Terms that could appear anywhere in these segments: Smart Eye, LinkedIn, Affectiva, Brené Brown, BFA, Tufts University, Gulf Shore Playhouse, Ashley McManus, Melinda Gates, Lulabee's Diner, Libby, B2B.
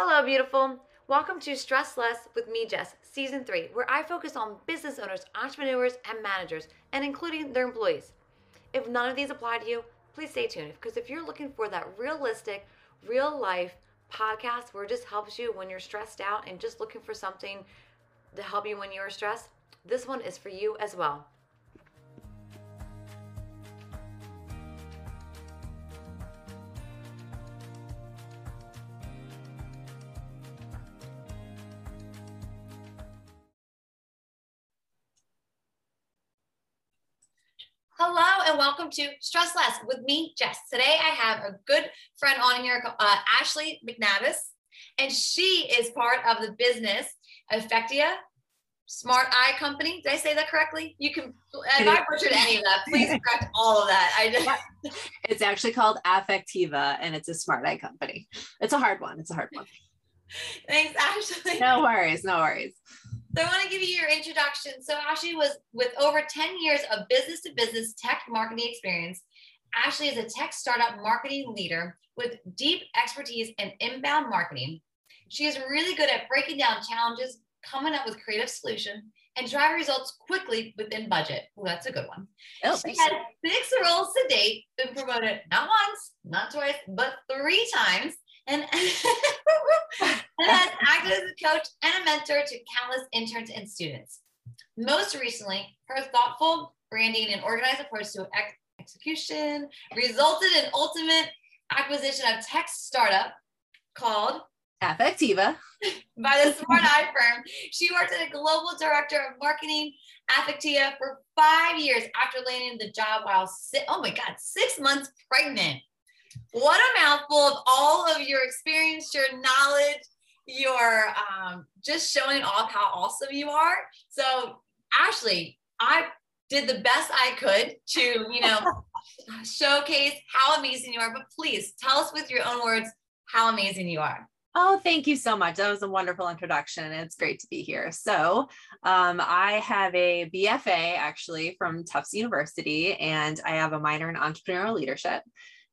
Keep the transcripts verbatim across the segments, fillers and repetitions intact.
Hello, beautiful. Welcome to Stress Less with me, Jess, Season three, where I focus on business owners, entrepreneurs, and managers, and including their employees. If none of these apply to you, please stay tuned, because if you're looking for that realistic, real-life podcast where it just helps you when you're stressed out and just looking for something to help you when you're stressed, this one is for you as well. Hello and welcome to Stress Less with me, Jess. Today I have a good friend on here, uh, Ashley McManus, and she is part of the business Affectiva, Smart Eye company. Did I say that correctly? You can, if I butchered any of that, please correct all of that. I just... It's actually called Affectiva, and it's a Smart Eye company. It's a hard one. It's a hard one. Thanks, Ashley. No worries. No worries. So I want to give you your introduction. So Ashley was with over ten years of business-to-business tech marketing experience. Ashley is a tech startup marketing leader with deep expertise in inbound marketing. She is really good at breaking down challenges, coming up with creative solutions, and driving results quickly within budget. Well, that's a good one. Oh, she had six roles to date, been promoted not once, not twice, but three times. And, and has acted as a coach and a mentor to countless interns and students. Most recently, her thoughtful branding and organized approach to ex execution resulted in ultimate acquisition of tech startup called Affectiva by the Smart Eye firm. She worked as a global director of marketing Affectiva for five years after landing the job while si oh my God, six months pregnant. What a mouthful of all of your experience, your knowledge, your um, just showing off how awesome you are. So Ashley, I did the best I could to, you know, showcase how amazing you are, but please tell us with your own words how amazing you are. Oh, thank you so much. That was a wonderful introduction. It's great to be here. So um, I have a B F A actually from Tufts University, and I have a minor in entrepreneurial leadership.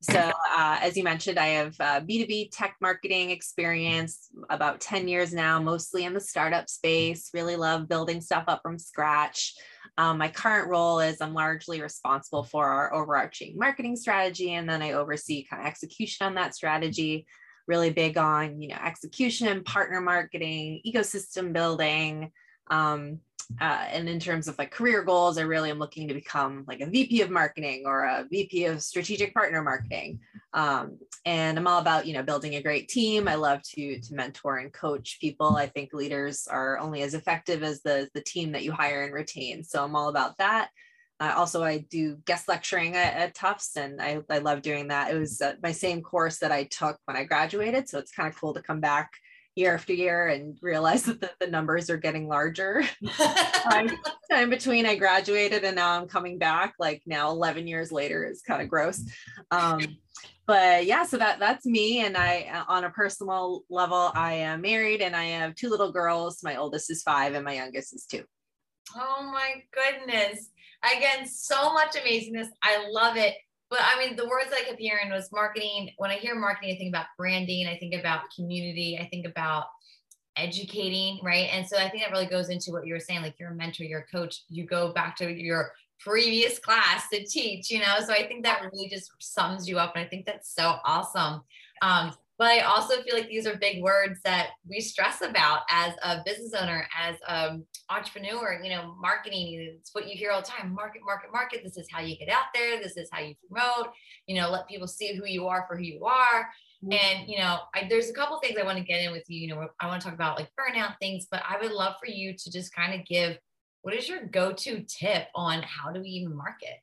So uh, as you mentioned, I have uh, B two B tech marketing experience about ten years now, mostly in the startup space. Really love building stuff up from scratch. Um, my current role is I'm largely responsible for our overarching marketing strategy, and then I oversee kind of execution on that strategy. Really big on, you know, execution, partner marketing, ecosystem building. Um, Uh, and in terms of like career goals, I really am looking to become like a V P of marketing or a V P of strategic partner marketing. Um, and I'm all about, you know, building a great team. I love to, to mentor and coach people. I think leaders are only as effective as the, the team that you hire and retain. So I'm all about that. Uh, also, I do guest lecturing at, at Tufts, and I, I love doing that. It was uh, my same course that I took when I graduated. So it's kind of cool to come back year after year and realize that the, the numbers are getting larger. time, time between I graduated and now I'm coming back, like now eleven years later is kind of gross. Um, but yeah, so that that's me. And I, on a personal level, I am married and I have two little girls. My oldest is five and my youngest is two. Oh my goodness. Again, so much amazingness. I love it. But I mean, the words I kept hearing was marketing. When I hear marketing, I think about branding. I think about community. I think about educating, right? And so I think that really goes into what you were saying, like you're a mentor, you're a coach, you go back to your previous class to teach, you know? So I think that really just sums you up. And I think that's so awesome. Um, but I also feel like these are big words that we stress about as a business owner, as an entrepreneur, you know, marketing, it's what you hear all the time, market, market, market. This is how you get out there. This is how you promote, you know, let people see who you are for who you are. And, you know, I, there's a couple of things I want to get in with you. You know, I want to talk about like burnout things, but I would love for you to just kind of give, what is your go-to tip on how do we even market?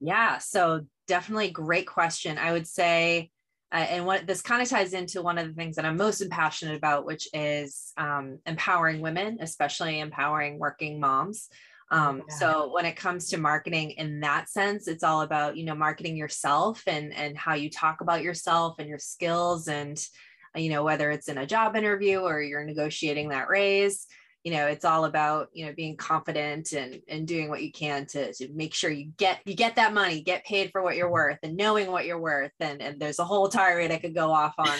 Yeah. So definitely great question. I would say, Uh, and what this kind of ties into one of the things that I'm most passionate about, which is um, empowering women, especially empowering working moms. Um, yeah. So when it comes to marketing in that sense, it's all about, you know, marketing yourself and, and how you talk about yourself and your skills and, you know, whether it's in a job interview or you're negotiating that raise, you know, it's all about, you know, being confident and, and doing what you can to, to make sure you get, you get that money, get paid for what you're worth and knowing what you're worth. And, and there's a whole tirade I could go off on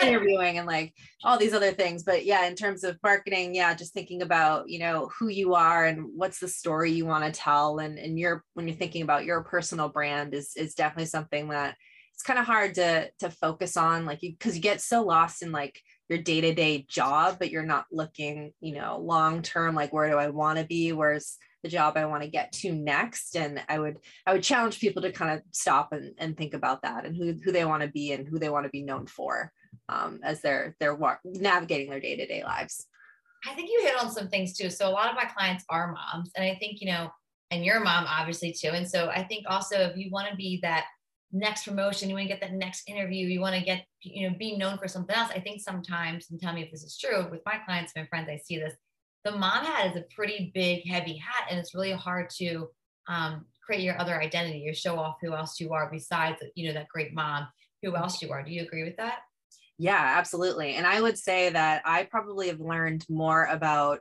interviewing and like all these other things. But yeah, in terms of marketing, yeah, just thinking about, you know, who you are and what's the story you want to tell. And, and your, when you're thinking about your personal brand is, is definitely something that it's kind of hard to, to focus on, like you, cause you get so lost in like your day-to-day job, but you're not looking, you know, long-term, like, where do I want to be? Where's the job I want to get to next? And I would, I would challenge people to kind of stop and, and think about that and who, who they want to be and who they want to be known for um, as they're, they're wa- navigating their day-to-day lives. I think you hit on some things too. So a lot of my clients are moms, and I think, you know, and you're a mom obviously too. And so I think also if you want to be that next promotion, you want to get that next interview, you want to get, you know, be known for something else. I think sometimes, and tell me if this is true, with my clients, my friends, I see this, the mom hat is a pretty big, heavy hat. And it's really hard to um, create your other identity or show off who else you are besides, you know, that great mom, who else you are. Do you agree with that? Yeah, absolutely. And I would say that I probably have learned more about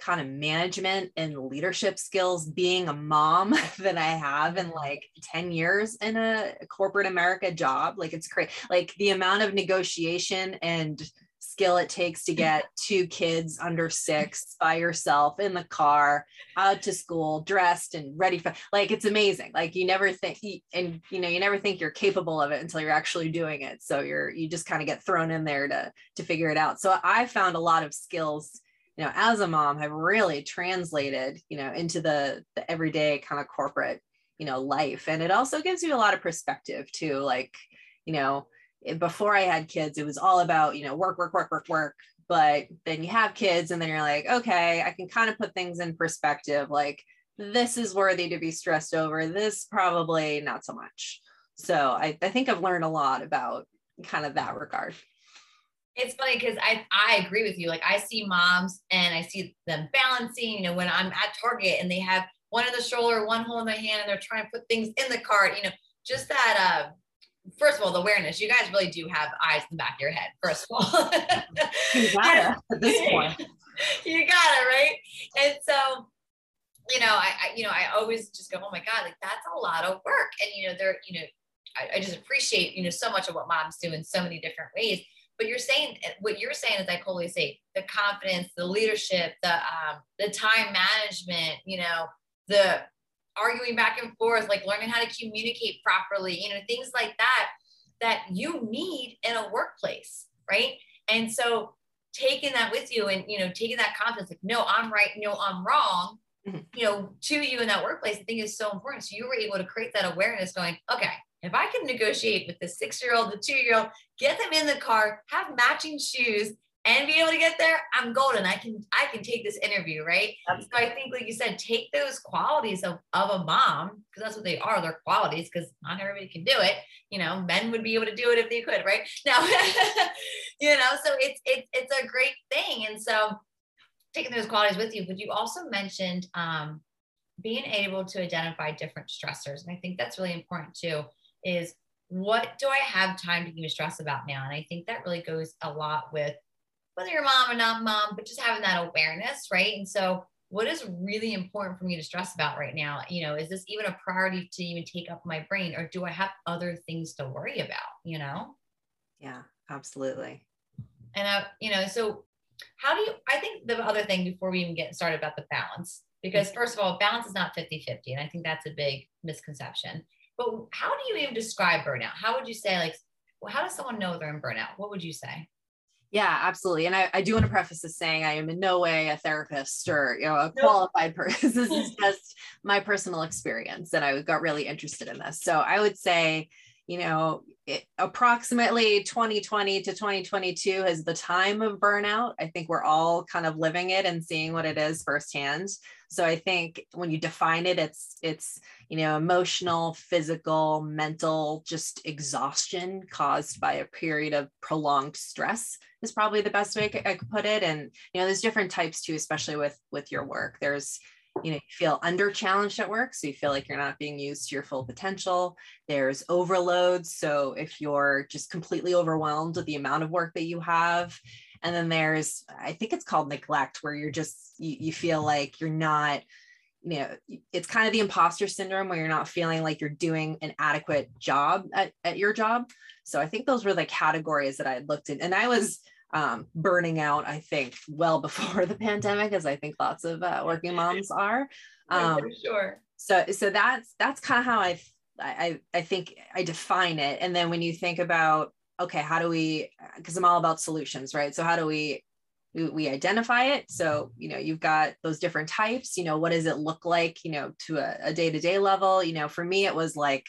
kind of management and leadership skills being a mom than I have in like ten years in a corporate America job. Like it's crazy. Like the amount of negotiation and skill it takes to get two kids under six by yourself in the car, out to school, dressed and ready for, like, it's amazing. Like you never think, and you know, you never think you're capable of it until you're actually doing it. So you're, you just kind of get thrown in there to, to figure it out. So I found a lot of skills, you know, as a mom, have really translated, you know, into the, the everyday kind of corporate, you know, life. And it also gives you a lot of perspective too. Like, you know, before I had kids, it was all about, you know, work, work, work, work, work. But then you have kids and then you're like, okay, I can kind of put things in perspective. Like this is worthy to be stressed over. This probably not so much. So I, I think I've learned a lot about kind of that regard. It's funny because I, I agree with you. Like I see moms and I see them balancing, you know, when I'm at Target and they have one in the stroller, one hole in their hand, and they're trying to put things in the cart, you know, just that, uh, first of all, the awareness, you guys really do have eyes in the back of your head, first of all. You gotta, at this point. You gotta, right? And so, you know, I, I, you know, I always just go, oh my God, like that's a lot of work. And, you know, they're, you know, I, I just appreciate, you know, so much of what moms do in so many different ways. But you're saying, what you're saying is, I totally say the confidence, the leadership, the um, the time management, you know, the arguing back and forth, like learning how to communicate properly, you know, things like that, that you need in a workplace, right? And so taking that with you and, you know, taking that confidence, like, no, I'm right, no, I'm wrong, mm-hmm. you know, to you in that workplace, I think is so important. So you were able to create that awareness going, okay, if I can negotiate with the six-year-old, the two-year-old, get them in the car, have matching shoes, and be able to get there, I'm golden. I can I can take this interview, right? Um, so I think, like you said, take those qualities of, of a mom, because that's what they are, their qualities, because not everybody can do it. You know, men would be able to do it if they could, right? Now, you know, so it's, it's, it's a great thing. And so taking those qualities with you, but you also mentioned um, being able to identify different stressors. And I think that's really important too. Is what do I have time to even stress about now? And I think that really goes a lot with whether you're mom or not mom, but just having that awareness, right? And so what is really important for me to stress about right now? You know, is this even a priority to even take up my brain, or do I have other things to worry about, you know? Yeah, absolutely. And, I, you know, so how do you, I think the other thing before we even get started about the balance, because first of all, balance is not fifty-fifty. And I think that's a big misconception. But how do you even describe burnout? How would you say, like, well, how does someone know they're in burnout? What would you say? Yeah, absolutely. And I, I do want to preface this saying I am in no way a therapist or, you know, a qualified person. This is just my personal experience. And I got really interested in this. So I would say, you know, it, approximately twenty twenty to twenty twenty-two is the time of burnout. I think we're all kind of living it and seeing what it is firsthand. So I think when you define it, it's, it's, you know, emotional, physical, mental, just exhaustion caused by a period of prolonged stress is probably the best way I could put it. And, you know, there's different types too, especially with, with your work. There's, you know, you feel under challenged at work. So you feel like you're not being used to your full potential. There's overload. So if you're just completely overwhelmed with the amount of work that you have, And then there's, I think it's called neglect, where you're just, you, you feel like you're not, you know, it's kind of the imposter syndrome where you're not feeling like you're doing an adequate job at, at your job. So I think those were the categories that I looked at. And I was um, burning out, I think, well before the pandemic, as I think lots of uh, working moms are. Um, for sure. So, so that's, that's kind of how I, I, I think I define it. And then when you think about, okay, how do we, because I'm all about solutions, right? So how do we, we, we identify it? So, you know, you've got those different types, you know, what does it look like, you know, to a, a day-to-day level? You know, for me, it was like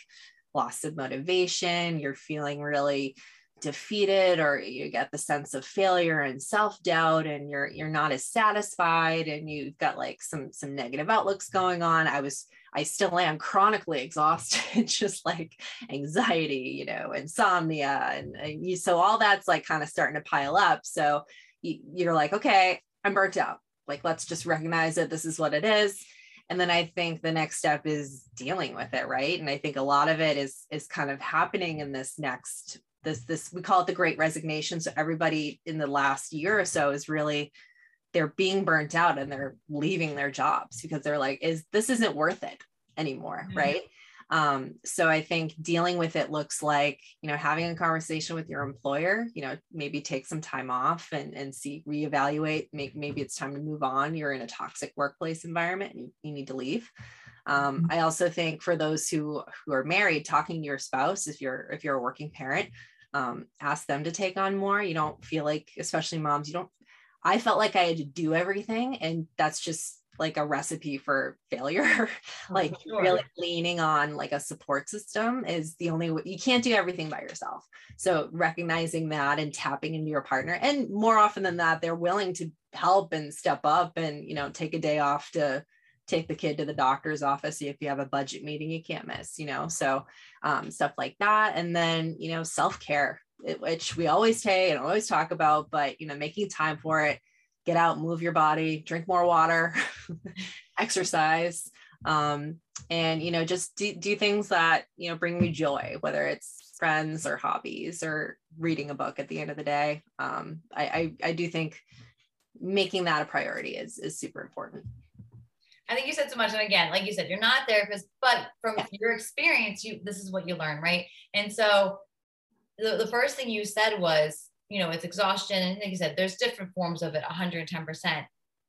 loss of motivation, you're feeling really defeated, or you get the sense of failure and self-doubt, and you're, you're not as satisfied, and you've got like some, some negative outlooks going on. I was, I still am chronically exhausted, just like anxiety, you know, insomnia. And, and you, so all that's like kind of starting to pile up. So you, you're like, okay, I'm burnt out. Like, let's just recognize that this is what it is. And then I think the next step is dealing with it. Right. And I think a lot of it is, is kind of happening in this next, this, this, we call it the Great Resignation. So everybody in the last year or so is really, they're being burnt out and they're leaving their jobs because they're like, is this isn't worth it anymore. Mm-hmm. Right. Um, so I think dealing with it looks like, you know, having a conversation with your employer, you know, maybe take some time off and, and see, reevaluate, make, maybe it's time to move on. You're in a toxic workplace environment and you, you need to leave. Um, I also think for those who, who are married, talking to your spouse, if you're, if you're a working parent, um, ask them to take on more. You don't feel like, especially moms, you don't, I felt like I had to do everything. And that's just like a recipe for failure. Like sure. Really leaning on like a support system is the only way. You can't do everything by yourself. So recognizing that and tapping into your partner, and more often than that, they're willing to help and step up and, you know, take a day off to take the kid to the doctor's office if you have a budget meeting you can't miss, you know, so um, stuff like that. And then, you know, self-care, which we always say and always talk about, but, you know, making time for it, get out, move your body, drink more water, exercise, um, and, you know, just do, do things that, you know, bring you joy, whether it's friends or hobbies or reading a book at the end of the day. Um, I, I, I do think making that a priority is, is super important. I think you said so much. And again, like you said, you're not a therapist, but from yeah. your experience, you, this is what you learn. Right. And so the, the first thing you said was, you know, it's exhaustion. And like you said, there's different forms of it, one hundred ten percent,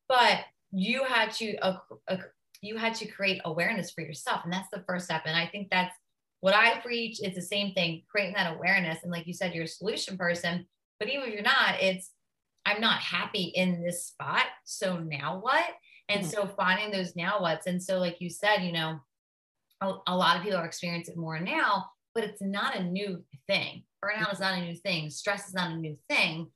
but you had to, uh, uh, you had to create awareness for yourself. And that's the first step. And I think that's what I preach. It's the same thing, creating that awareness. And like you said, you're a solution person, but even if you're not, it's, I'm not happy in this spot. So now what? And so finding those now what's, and so like you said, you know, a, a lot of people are experiencing it more now, but it's not a new thing. Burnout is not a new thing. Stress is not a new thing.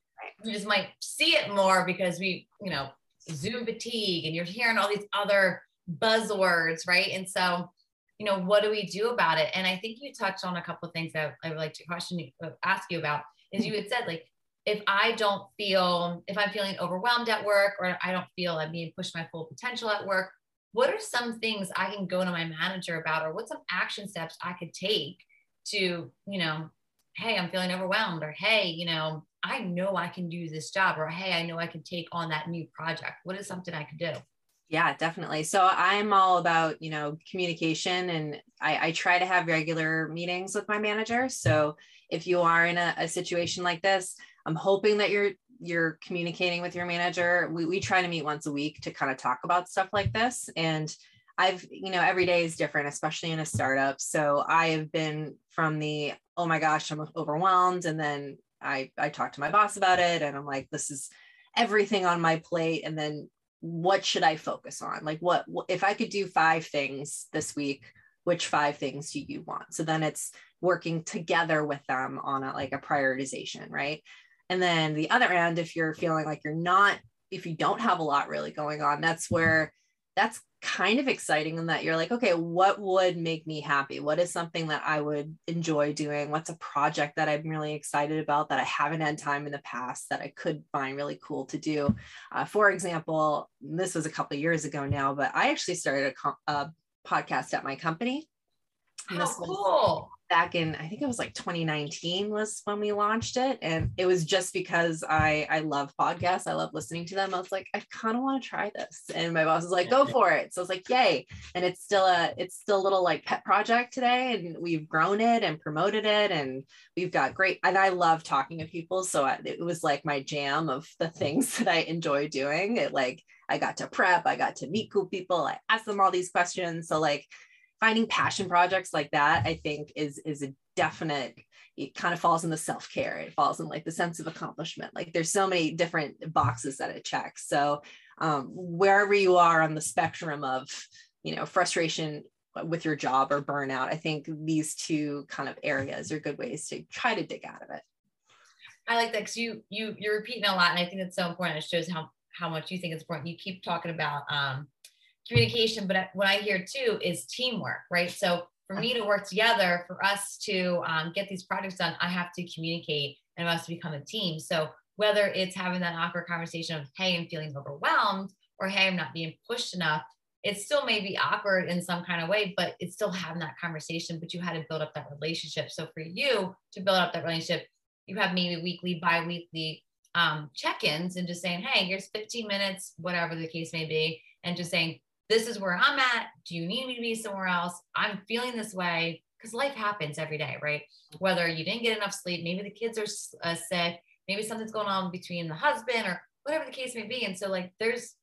We just might see it more because we, you know, Zoom fatigue and you're hearing all these other buzzwords, right? And so, you know, what do we do about it? And I think you touched on a couple of things that I would like to question you, ask you about, is you had said like, if I don't feel, if I'm feeling overwhelmed at work, or I don't feel I'm being pushed my full potential at work, what are some things I can go to my manager about, or what's some action steps I could take to, you know, hey, I'm feeling overwhelmed, or hey, you know, I know I can do this job, or hey, I know I can take on that new project. What is something I can do? Yeah, definitely. So I'm all about, you know, communication, and I, I try to have regular meetings with my manager. So if you are in a, a situation like this, I'm hoping that you're, you're communicating with your manager. We, we try to meet once a week to kind of talk about stuff like this. And I've, you know, every day is different, especially in a startup. So I have been from the, oh my gosh, I'm overwhelmed. And then I, I talked to my boss about it and I'm like, this is everything on my plate. And then what should I focus on? Like what, if I could do five things this week, which five things do you want? So then it's working together with them on a, like a prioritization, right? And then the other end, if you're feeling like you're not, if you don't have a lot really going on, that's where that's kind of exciting in that you're like, okay, what would make me happy? What is something that I would enjoy doing? What's a project that I'm really excited about that I haven't had time in the past that I could find really cool to do? Uh, for example, this was a couple of years ago now, but I actually started a, co- a podcast at my company. How cool. back in, I think it was like twenty nineteen was when we launched it. And it was just because I, I love podcasts. I love listening to them. I was like, I kind of want to try this. And my boss was like, go for it. So I was like, yay. And it's still a, it's still a little like pet project today. And we've grown it and promoted it. And we've got great, and I love talking to people. So I, it was like my jam of the things that I enjoy doing. It like, I got to prep, I got to meet cool people. I asked them all these questions. So like, finding passion projects like that, I think is, is a definite, it kind of falls in the self-care. It falls in like the sense of accomplishment. Like there's so many different boxes that it checks. So um, wherever you are on the spectrum of, you know, frustration with your job or burnout, I think these two kind of areas are good ways to try to dig out of it. I like that because you, you, you're repeating a lot. And I think that's so important. It shows how, how much you think it's important. You keep talking about, um, communication, but what I hear too is teamwork, right? So for me to work together, for us to um, get these projects done, I have to communicate and I must become a team. So whether it's having that awkward conversation of, hey, I'm feeling overwhelmed, or hey, I'm not being pushed enough, it still may be awkward in some kind of way, but it's still having that conversation, but you had to build up that relationship. So for you to build up that relationship, you have maybe weekly, bi-weekly um, check-ins and just saying, hey, here's fifteen minutes, whatever the case may be. And just saying, this is where I'm at. Do you need me to be somewhere else? I'm feeling this way because life happens every day, right? Whether you didn't get enough sleep, maybe the kids are uh, sick, maybe something's going on between the husband or whatever the case may be. And so like, there's,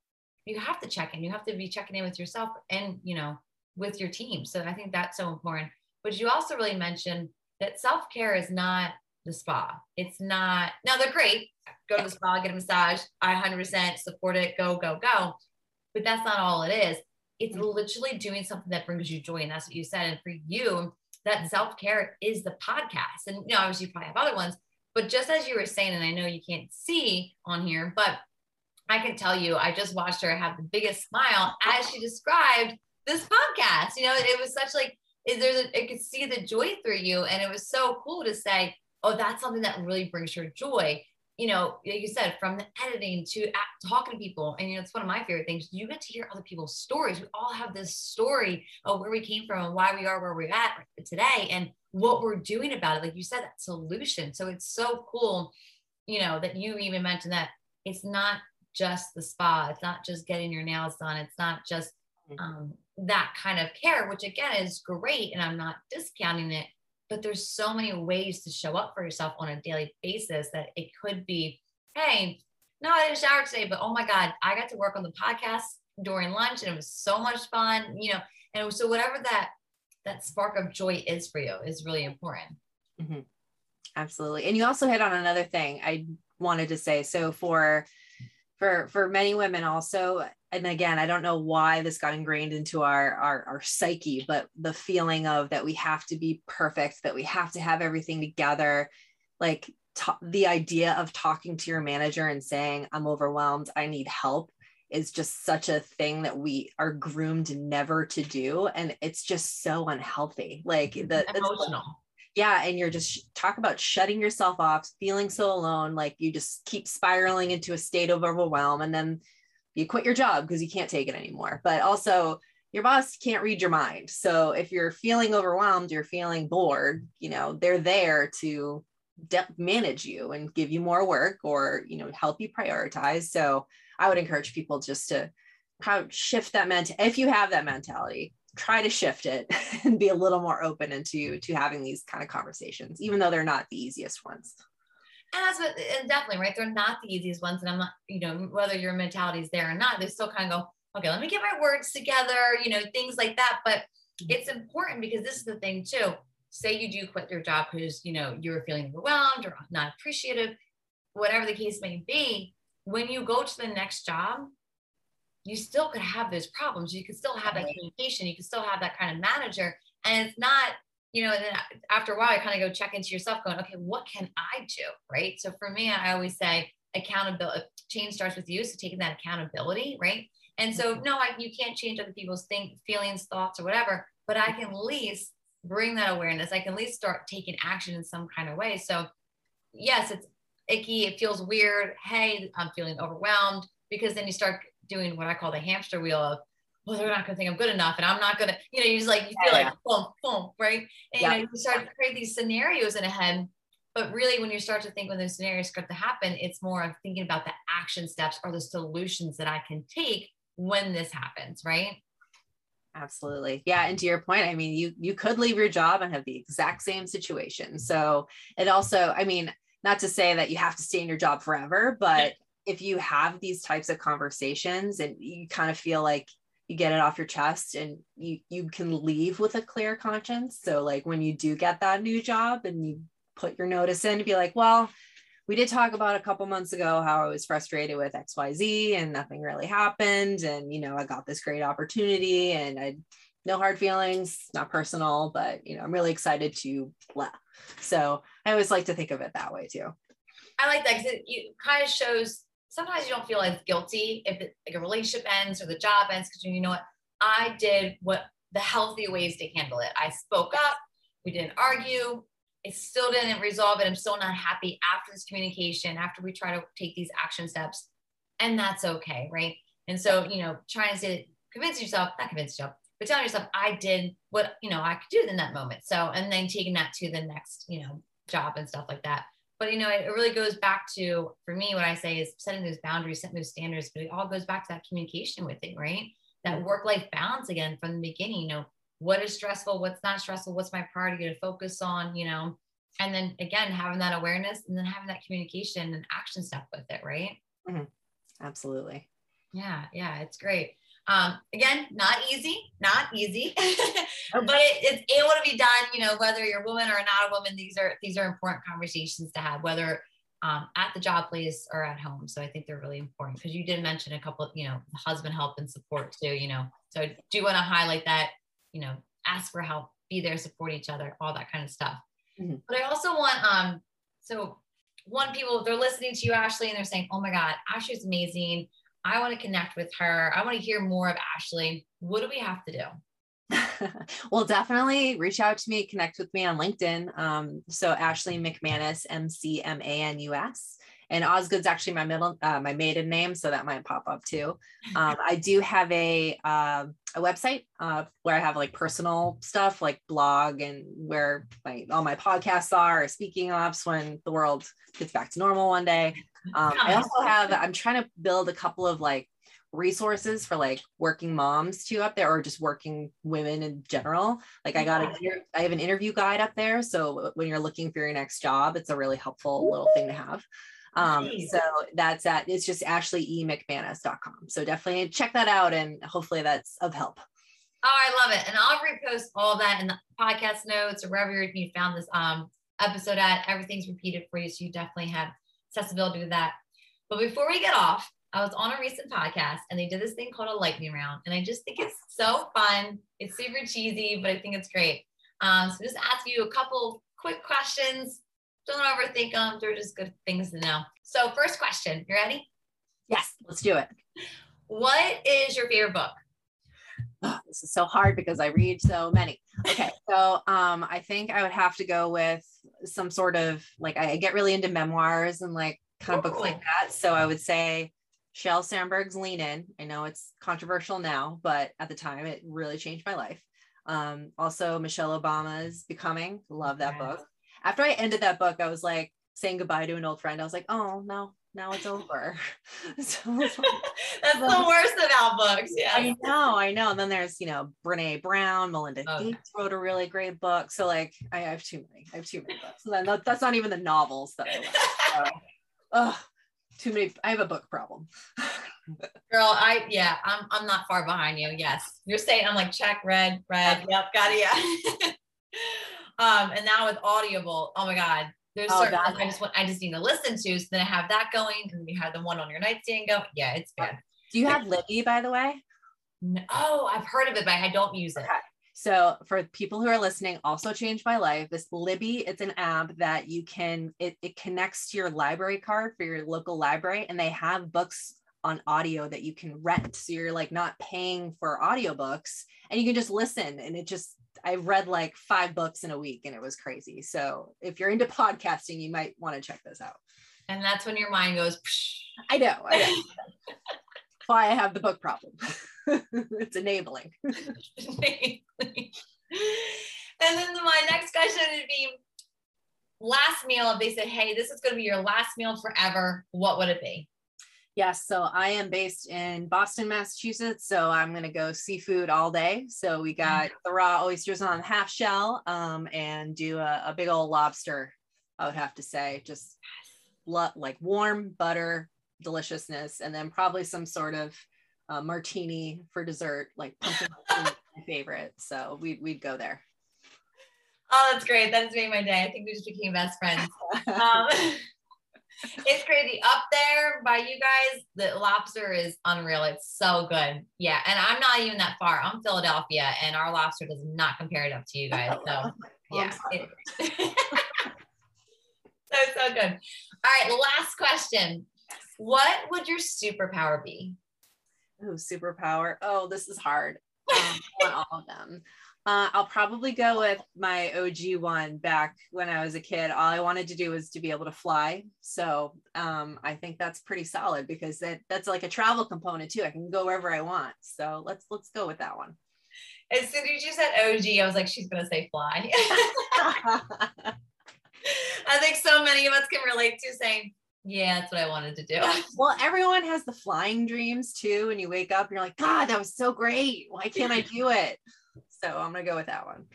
you have to check in, you have to be checking in with yourself and, you know, with your team. So I think that's so important. But you also really mentioned that self-care is not the spa. It's not, now they're great. Go to the spa, get a massage. I one hundred percent support it. Go, go, go. But that's not all it is. It's literally doing something that brings you joy. And that's what you said. And for you, that self-care is the podcast. And you know, obviously you probably have other ones, but just as you were saying, and I know you can't see on here, but I can tell you, I just watched her have the biggest smile as she described this podcast. You know, it was such like, is there, I could see the joy through you. And it was so cool to say, oh, that's something that really brings your joy. You know, like you said, from the editing to talking to people. And, you know, it's one of my favorite things. You get to hear other people's stories. We all have this story of where we came from and why we are where we're at today and what we're doing about it. Like you said, that solution. So it's so cool, you know, that you even mentioned that it's not just the spa. It's not just getting your nails done. It's not just um, that kind of care, which again is great. And I'm not discounting it. But there's so many ways to show up for yourself on a daily basis that it could be, hey, no, I didn't shower today, but oh my God, I got to work on the podcast during lunch and it was so much fun, you know? And so whatever that, that spark of joy is for you is really important. Mm-hmm. Absolutely. And you also hit on another thing I wanted to say. So for, for, for many women also, and again, I don't know why this got ingrained into our, our, our psyche, but the feeling of that we have to be perfect, that we have to have everything together. Like t- the idea of talking to your manager and saying, I'm overwhelmed, I need help, is just such a thing that we are groomed never to do. And it's just so unhealthy. Like the emotional. Yeah. And you're just talk about shutting yourself off, feeling so alone. Like you just keep spiraling into a state of overwhelm. And then you quit your job because you can't take it anymore. But also your boss can't read your mind. So if you're feeling overwhelmed, you're feeling bored, you know, they're there to de- manage you and give you more work or, you know, help you prioritize. So I would encourage people just to how, shift that ment-. If you have that mentality, try to shift it and be a little more open into to having these kind of conversations, even though they're not the easiest ones. And that's what, and definitely, right? They're not the easiest ones. And I'm not, you know, whether your mentality is there or not, they still kind of go, okay, let me get my words together, you know, things like that. But it's important because this is the thing too. Say you do quit your job because, you know, you're feeling overwhelmed or not appreciative, whatever the case may be. When you go to the next job, you still could have those problems. You could still have that communication. You could still have that kind of manager. And it's not, you know, and then after a while, I kind of go check into yourself going, okay, what can I do? Right. So for me, I always say accountability, change starts with you. So taking that accountability. Right. And so no, I, you can't change other people's think, feelings, thoughts or whatever, but I can at least bring that awareness. I can at least start taking action in some kind of way. So yes, it's icky. It feels weird. Hey, I'm feeling overwhelmed, because then you start doing what I call the hamster wheel of, well, they're not going to think I'm good enough and I'm not going to, you know, you just like, you feel yeah. like, boom, boom, right? And yeah. you know, you start to create these scenarios in a head. But really, when you start to think when those scenarios start to happen, it's more of thinking about the action steps or the solutions that I can take when this happens, right? Absolutely. Yeah. And to your point, I mean, you, you could leave your job and have the exact same situation. So it also, I mean, not to say that you have to stay in your job forever, but if you have these types of conversations and you kind of feel like you get it off your chest and you, you can leave with a clear conscience. So like when you do get that new job and you put your notice in to be like, well, we did talk about a couple months ago how I was frustrated with X Y Z and nothing really happened. And, you know, I got this great opportunity and I no hard feelings, not personal, but, you know, I'm really excited to blah. So I always like to think of it that way too. I like that because it, it kind of shows sometimes you don't feel as guilty if it, like a relationship ends or the job ends because you know what, I did what the healthy ways to handle it. I spoke up, we didn't argue. It still didn't resolve it. I'm still not happy after this communication, after we try to take these action steps, and that's okay, right? And so, you know, trying to convince yourself, not convince yourself, but telling yourself, I did what, you know, I could do in that moment. So, and then taking that to the next, you know, job and stuff like that. But, you know, it, it really goes back to, for me, what I say is setting those boundaries, setting those standards, but it all goes back to that communication with it, right? That work-life balance again from the beginning, you know, what is stressful? What's not stressful? What's my priority to focus on, you know? And then again, having that awareness and then having that communication and action step with it, right? Mm-hmm. Absolutely. Yeah. Yeah. It's great. Um, again, not easy, not easy, but it, it's able to be done, you know, whether you're a woman or not a woman, these are, these are important conversations to have, whether um, at the job place or at home. So I think they're really important because you did mention a couple of, you know, husband help and support too, you know, so I do want to highlight that. You know, ask for help, be there, support each other, all that kind of stuff. Mm-hmm. But I also want, um, so one, people, they're listening to you, Ashley, and they're saying, oh my God, Ashley's amazing. I want to connect with her. I want to hear more of Ashley. What do we have to do? Well, definitely reach out to me, connect with me on LinkedIn. Um, so Ashley McManus, M C M A N U S. And Osgood's actually my middle, uh, my maiden name, so that might pop up too. Um, I do have a uh, a website uh, where I have like personal stuff, like blog, and where my all my podcasts are, or speaking ops when the world gets back to normal one day. Um, I also have. I'm trying to build a couple of like resources for like working moms too up there, or just working women in general. Like I got a, I have an interview guide up there, so when you're looking for your next job, it's a really helpful little thing to have. Um, so that's at, it's just ashley e mcmanus dot com. So definitely check that out and hopefully that's of help. Oh, I love it. And I'll repost all that in the podcast notes or wherever you found this, um, episode at. Everything's repeated for you. So you definitely have accessibility to that. But before we get off, I was on a recent podcast and they did this thing called a lightning round. And I just think it's so fun. It's super cheesy, but I think it's great. Um, so just ask you a couple quick questions. Don't overthink them. They're just good things to know. So first question, you ready? Yes, let's do it. What is your favorite book? Oh, this is so hard because I read so many. Okay. So um, I think I would have to go with some sort of like, I get really into memoirs and like kind of Ooh. Books like that. So I would say Sheryl Sandberg's Lean In. I know it's controversial now, but at the time it really changed my life. Um, also Michelle Obama's Becoming. Love that yes. book. After I ended that book, I was like saying goodbye to an old friend. I was like, oh, no, now it's over. So, that's the worst about books. Yeah, I know, I know. And then there's, you know, Brené Brown, Melinda Gates oh. wrote a really great book. So like, I have too many, I have too many books. So that, that's not even the novels that I love. So, oh, too many. I have a book problem. Girl, I, yeah, I'm, I'm not far behind you. Yes. You're saying, I'm like, check, read, read. Yep, got it, yeah. Um, and now with Audible, oh my God, there's oh, certain I just want, I just need to listen to. So then I have that going and you have the one on your nightstand go. Yeah, it's good. Do you have Libby, by the way? No, oh, I've heard of it, but I don't use it. Okay. So for people who are listening, also changed my life. This Libby, it's an app that you can, it, it connects to your library card for your local library and they have books on audio that you can rent. So you're like not paying for audiobooks and you can just listen and it just, I read like five books in a week and it was crazy. So if you're into podcasting, you might want to check this out. And that's when your mind goes, psh. I know. I know. Why I have the book problem. It's enabling. Enabling. And then my next question would be, last meal, if they said, hey, this is going to be your last meal forever, what would it be? Yes. So I am based in Boston, Massachusetts. So I'm going to go seafood all day. So we got the raw oysters on half shell, um, and do a, a big old lobster. I would have to say just lo- like warm butter, deliciousness, and then probably some sort of uh, martini for dessert, like pumpkin my favorite. So we, we'd go there. Oh, that's great. That's made my day. I think we just became best friends. Um, it's crazy up there by you guys. The lobster is unreal. It's so good. Yeah. And I'm not even that far. I'm Philadelphia, and our lobster does not compare it up to you guys. So yeah. It, so, so good. All right. Last question. What would your superpower be? Oh, superpower. Oh, this is hard. Um, on all of them. Uh, I'll probably go with my O G one. Back when I was a kid, all I wanted to do was to be able to fly. So um, I think that's pretty solid, because that, that's like a travel component too. I can go wherever I want. So let's let's go with that one. As soon as you said O G, I was like, she's going to say fly. I think so many of us can relate to saying, yeah, that's what I wanted to do. Well, everyone has the flying dreams too. And you wake up and you're like, God, that was so great. Why can't I do it? So I'm going to go with that one.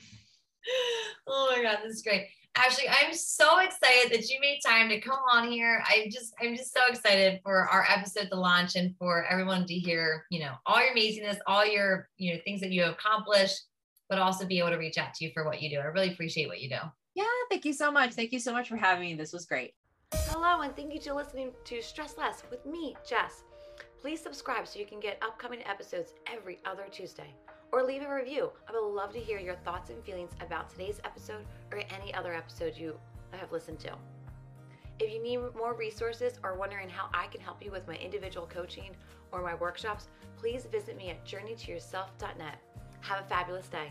Oh my God, this is great. Ashley, I'm so excited that you made time to come on here. I'm just, I'm just so excited for our episode to launch, and for everyone to hear, you know, all your amazingness, all your, you know, things that you have accomplished, but also be able to reach out to you for what you do. I really appreciate what you do. Yeah. Thank you so much. Thank you so much for having me. This was great. Hello, and thank you for listening to Stress Less with me, Jess. Please subscribe so you can get upcoming episodes every other Tuesday. Or leave a review. I would love to hear your thoughts and feelings about today's episode or any other episode you have listened to. If you need more resources or wondering how I can help you with my individual coaching or my workshops, please visit me at journey to yourself dot net. Have a fabulous day.